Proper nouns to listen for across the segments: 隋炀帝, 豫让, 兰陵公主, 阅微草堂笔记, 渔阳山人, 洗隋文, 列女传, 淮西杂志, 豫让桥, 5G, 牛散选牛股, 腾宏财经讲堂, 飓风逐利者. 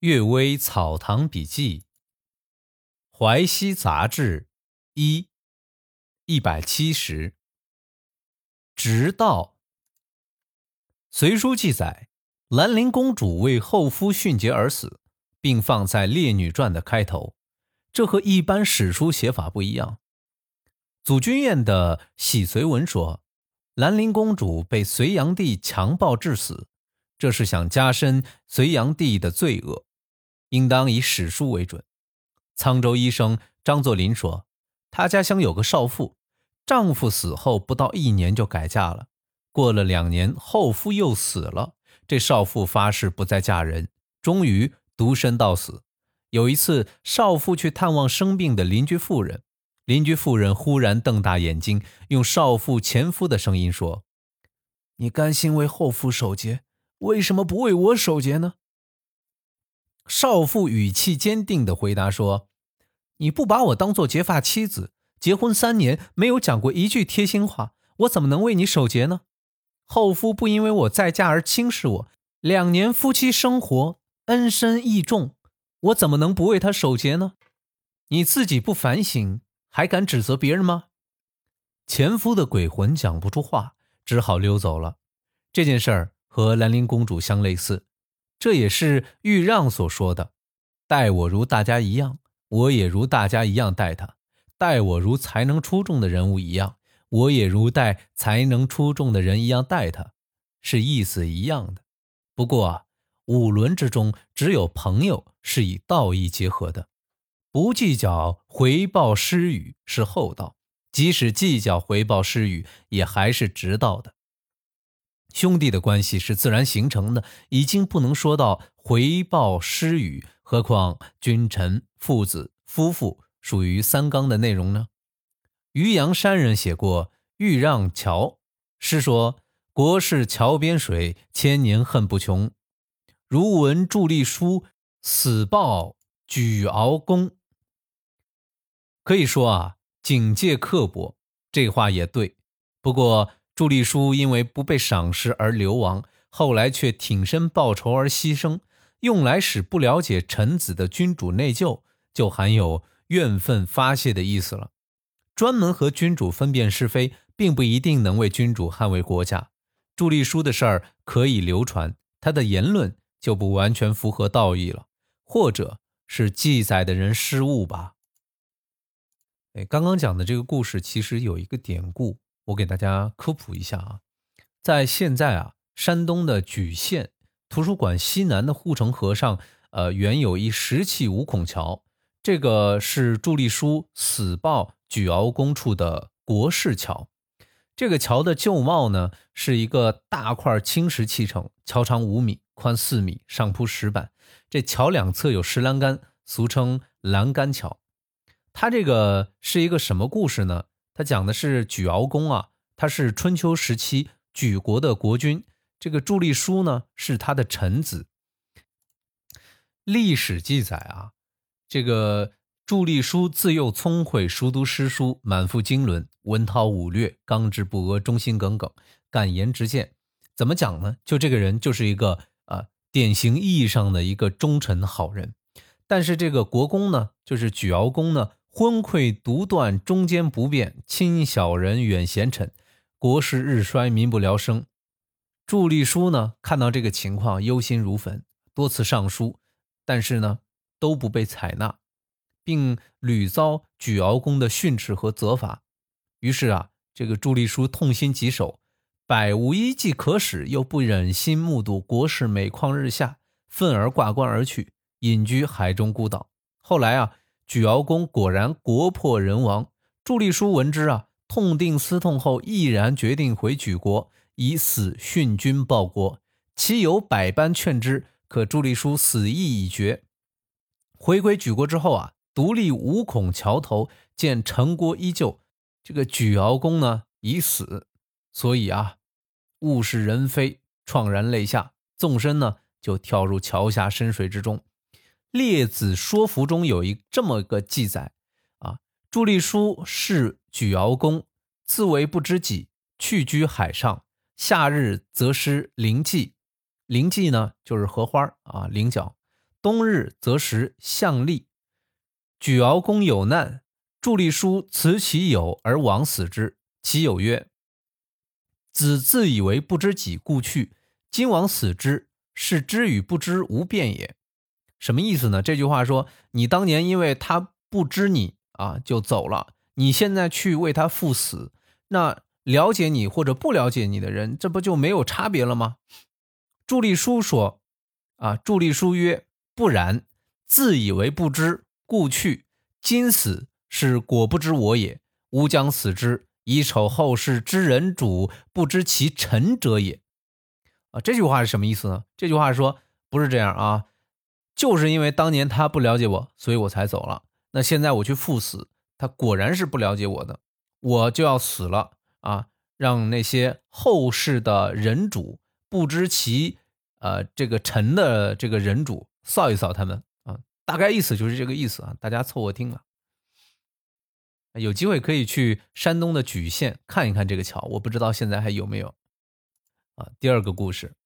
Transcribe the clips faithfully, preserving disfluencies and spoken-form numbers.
岳微草堂笔记》淮西杂志一 一百七十。直到隋书记载，兰陵公主为后夫殉节而死，并放在《列女传》的开头，这和一般史书写法不一样。祖君彦的《洗隋文》说，兰陵公主被隋炀帝强暴致死，这是想加深隋炀帝的罪恶，应当以史书为准。沧州医生张作霖说，他家乡有个少妇，丈夫死后不到一年就改嫁了，过了两年后夫又死了，这少妇发誓不再嫁人，终于独身到死。有一次少妇去探望生病的邻居妇人，邻居妇人忽然瞪大眼睛，用少妇前夫的声音说，你甘心为后夫守节，为什么不为我守节呢？少妇语气坚定地回答说，你不把我当做结发妻子，结婚三年没有讲过一句贴心话，我怎么能为你守节呢？后夫不因为我再嫁而轻视我，两年夫妻生活恩深义重，我怎么能不为他守节呢？你自己不反省，还敢指责别人吗？前夫的鬼魂讲不出话，只好溜走了。这件事儿和兰陵公主相类似，这也是豫让所说的，待我如大家一样，我也如大家一样待他，待我如才能出众的人物一样，我也如待才能出众的人一样待他，是意思一样的。不过啊，五伦之中只有朋友是以道义结合的，不计较回报施予是厚道，即使计较回报施予也还是直道的。兄弟的关系是自然形成的，已经不能说到回报施予，何况君臣、父子、夫妇属于三纲的内容呢？渔阳山人写过《豫让桥》，诗说，国是桥边水，千年恨不穷。如闻伫立书，死抱举鳌弓。可以说啊，警戒刻薄，这话也对。不过伫立书因为不被赏识而流亡，后来却挺身报仇而牺牲，用来使不了解臣子的君主内疚，就含有怨愤发泄的意思了。专门和君主分辨是非，并不一定能为君主捍卫国家。伫立书的事儿可以流传，他的言论就不完全符合道义了，或者是记载的人失误吧。哎，刚刚讲的这个故事其实有一个典故，我给大家科普一下啊，在现在啊，山东的莒县图书馆西南的护城河上，呃，原有一石砌五孔桥，这个是伫立书死抱举鳌弓处的国士桥。这个桥的旧貌呢，是一个大块青石砌成，桥长五米，宽四米，上铺石板。这桥两侧有石栏杆，俗称栏杆桥。它这个是一个什么故事呢？他讲的是举鳌弓啊，他是春秋时期举国的国君，这个伫立书呢是他的臣子。历史记载啊，这个伫立书自幼聪慧，熟读诗书，满腹经纶，文韬武略，刚直不阿，忠心耿耿，敢言直谏。怎么讲呢？就这个人就是一个呃典型意义上的一个忠臣好人。但是这个国公呢，就是举鳌弓呢，昏聩独断，中间不变，亲小人远贤臣，国势日衰，民不聊生。伫立书呢看到这个情况，忧心如焚，多次上书，但是呢都不被采纳，并屡遭举鳌弓的训斥和责罚。于是啊，这个伫立书痛心疾首，百无一计可使，又不忍心目睹国势每况日下，愤而挂冠而去，隐居海中孤岛。后来啊，举鳌弓果然国破人亡，伫立书闻之啊，痛定思痛后，毅然决定回举国，以死殉君报国。其友百般劝之，可伫立书死意已决。回归举国之后啊，独立五孔桥头，见城郭依旧，这个举鳌弓呢已死，所以啊，物是人非，怆然泪下，纵身呢就跳入桥下深水之中。《列子说服》中有一这么个记载啊，伫立书是举鳌弓，自为不知己，去居海上，夏日则失灵迹。灵迹呢就是荷花啊，菱角。冬日则食象栗。举敖公有难，祝栗叔辞其友而往死之。其友曰：子自以为不知己故去，今往死之，是知与不知无辩也。什么意思呢？这句话说，你当年因为他不知你啊就走了，你现在去为他赴死，那了解你或者不了解你的人，这不就没有差别了吗？祝栗叔说啊，祝栗叔曰：不然，自以为不知故去，今死，是果不知我也。吾将死之，以丑后世知人主，不知其臣者也。啊，这句话是什么意思呢？这句话说，不是这样啊，就是因为当年他不了解我，所以我才走了。那现在我去赴死，他果然是不了解我的，我就要死了啊，让那些后世的人主不知其呃这个臣的这个人主扫一扫他们啊，大概意思就是这个意思啊，大家凑合听吧。有机会可以去山东的莒县看一看这个桥，我不知道现在还有没有啊。第二个故事，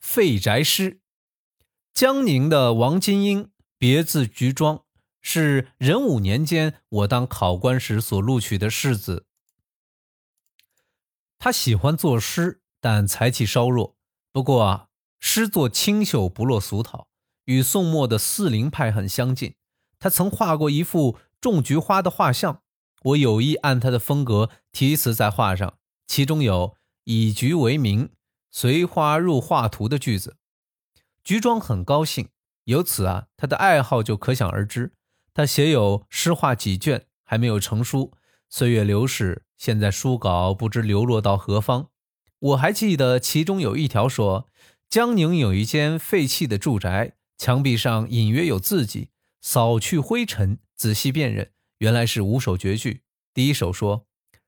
废宅诗。江宁的王金英，别字菊庄，是壬午年间我当考官时所录取的士子。他喜欢作诗，但才气稍弱，不过啊，诗作清秀不落俗套，与宋末的四林派很相近。他曾画过一幅种菊花的画像，我有意按他的风格题词在画上，其中有以菊为名，随花入画图的句子。菊庄很高兴，由此啊，他的爱好就可想而知。他写有诗画几卷，还没有成书，岁月流逝，现在书稿不知流落到何方。我还记得其中有一条说，江宁有一间废弃的住宅，墙壁上隐约有字迹，扫去灰尘，仔细辨认，原来是五首绝句。第一首说：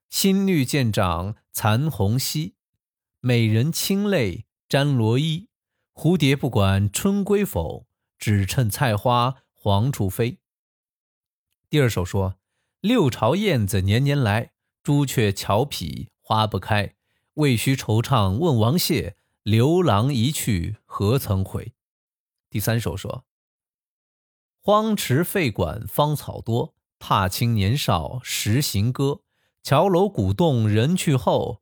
新绿渐长残红稀，美人清泪沾罗衣，蝴蝶不管春归否，只趁菜花黄处飞。第二首说：六朝燕子年年来，朱雀乔匹花不开，未须惆怅问王谢，刘郎一去何曾回。第三首说：荒池废馆芳草多，踏青年少时行歌，桥楼古洞人去后，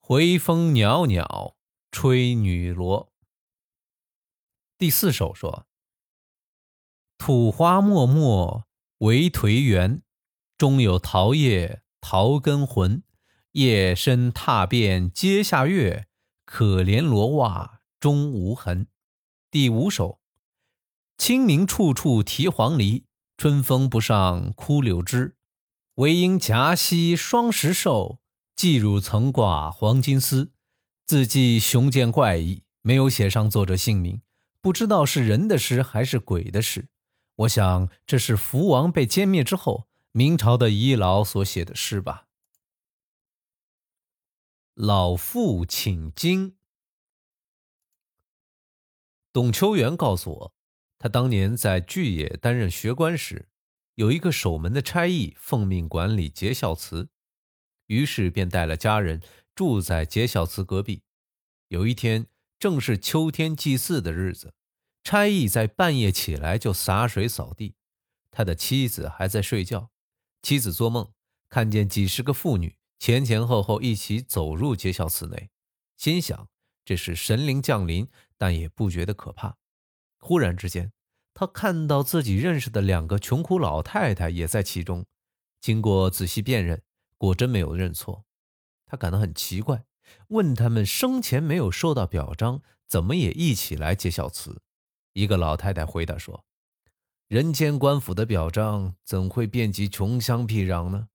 回风袅袅吹女罗。第四首说：土花漠漠为颓垣，中有桃叶桃根魂，夜深踏遍阶下月，可怜罗袜终无痕。第五首：清明处处啼黄鹂，春风不上枯柳枝，唯因夹溪双十兽，寄乳曾挂黄金丝。字迹雄健怪异，没有写上作者姓名，不知道是人的诗还是鬼的诗。我想这是福王被歼灭之后，明朝的遗老所写的诗吧。老妇请经。董秋元告诉我，他当年在巨野担任学官时，有一个守门的差役奉命管理结孝祠，于是便带了家人住在结孝祠隔壁。有一天正是秋天祭祀的日子，差役在半夜起来就洒水扫地，他的妻子还在睡觉。妻子做梦看见几十个妇女前前后后一起走入结孝祠内，心想这是神灵降临，但也不觉得可怕。忽然之间，他看到自己认识的两个穷苦老太太也在其中，经过仔细辨认，果真没有认错。他感到很奇怪，问他们生前没有受到表彰，怎么也一起来结孝祠。一个老太太回答说：人间官府的表彰怎会遍及穷乡僻壤呢？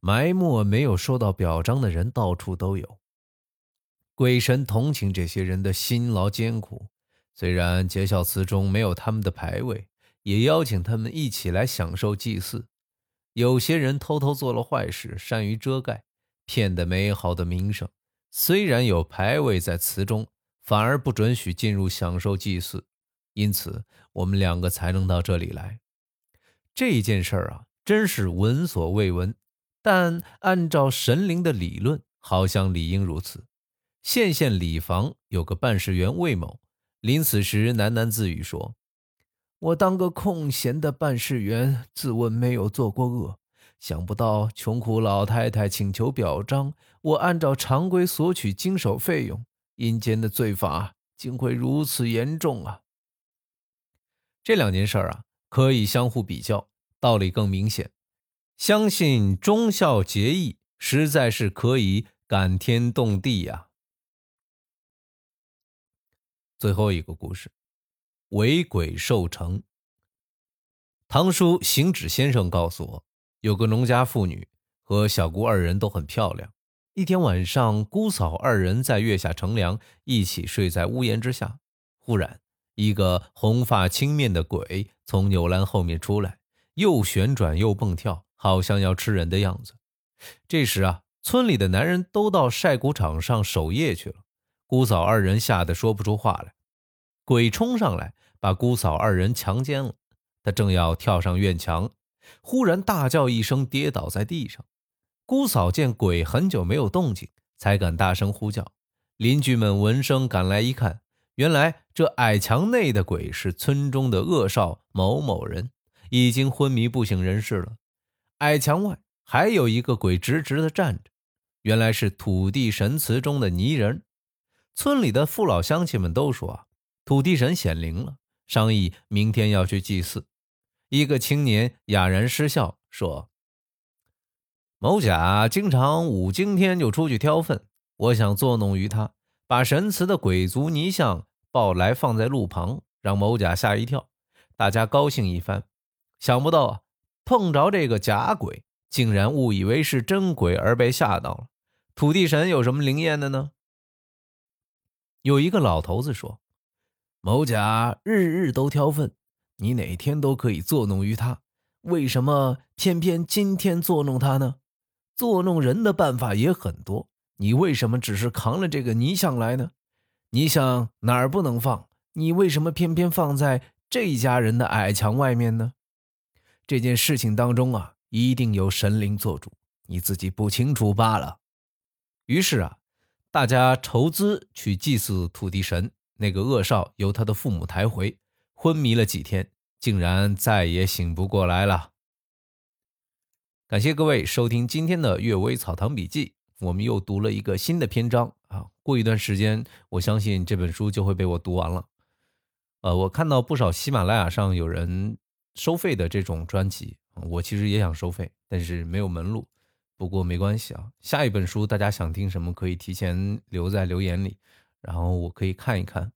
埋没没有受到表彰的人到处都有，鬼神同情这些人的辛劳艰苦，虽然结孝祠中没有他们的牌位，也邀请他们一起来享受祭祀。有些人偷偷做了坏事，善于遮盖，骗得美好的名声，虽然有牌位在祠中，反而不准许进入享受祭祀。因此我们两个才能到这里来。这件事儿啊，真是闻所未闻，但按照神灵的理论，好像理应如此。县县礼房有个办事员魏某，临死时喃喃自语说，我当个空闲的办事员，自问没有做过恶，想不到穷苦老太太请求表彰，我按照常规索取经手费用，阴间的罪罚竟会如此严重啊。这两件事儿啊，可以相互比较，道理更明显。相信忠孝节义实在是可以感天动地呀、啊。最后一个故事，为鬼受惩。堂叔行止先生告诉我，有个农家妇女和小姑二人都很漂亮。一天晚上，姑嫂二人在月下乘凉，一起睡在屋檐之下。忽然，一个红发青面的鬼从牛栏后面出来，又旋转又蹦跳，好像要吃人的样子。这时啊，村里的男人都到晒谷场上守夜去了，姑嫂二人吓得说不出话来。鬼冲上来把姑嫂二人强奸了，他正要跳上院墙，忽然大叫一声，跌倒在地上。姑嫂见鬼很久没有动静，才敢大声呼叫。邻居们闻声赶来一看，原来这矮墙内的鬼是村中的恶少某某人，已经昏迷不省人事了。矮墙外还有一个鬼直直的站着，原来是土地神祠中的泥人。村里的父老乡亲们都说啊，土地神显灵了，商议明天要去祭祀。一个青年哑然失笑说，某甲经常五更天就出去挑粪，我想作弄于他，把神祠的鬼族泥像抱来放在路旁，让某甲吓一跳，大家高兴一番。想不到啊，碰着这个假鬼，竟然误以为是真鬼而被吓到了。土地神有什么灵验的呢？有一个老头子说，某甲日日都挑粪，你哪天都可以作弄于他，为什么偏偏今天作弄他呢？作弄人的办法也很多，你为什么只是扛了这个泥像来呢？泥像哪儿不能放，你为什么偏偏放在这家人的矮墙外面呢？这件事情当中啊，一定有神灵做主，你自己不清楚罢了。于是啊，大家筹资去祭祀土地神，那个恶少由他的父母抬回，昏迷了几天，竟然再也醒不过来了。感谢各位收听今天的《阅微草堂笔记》，我们又读了一个新的篇章啊！过一段时间，我相信这本书就会被我读完了。呃，我看到不少喜马拉雅上有人收费的这种专辑，我其实也想收费，但是没有门路。不过没关系啊，下一本书大家想听什么可以提前留在留言里，然后我可以看一看，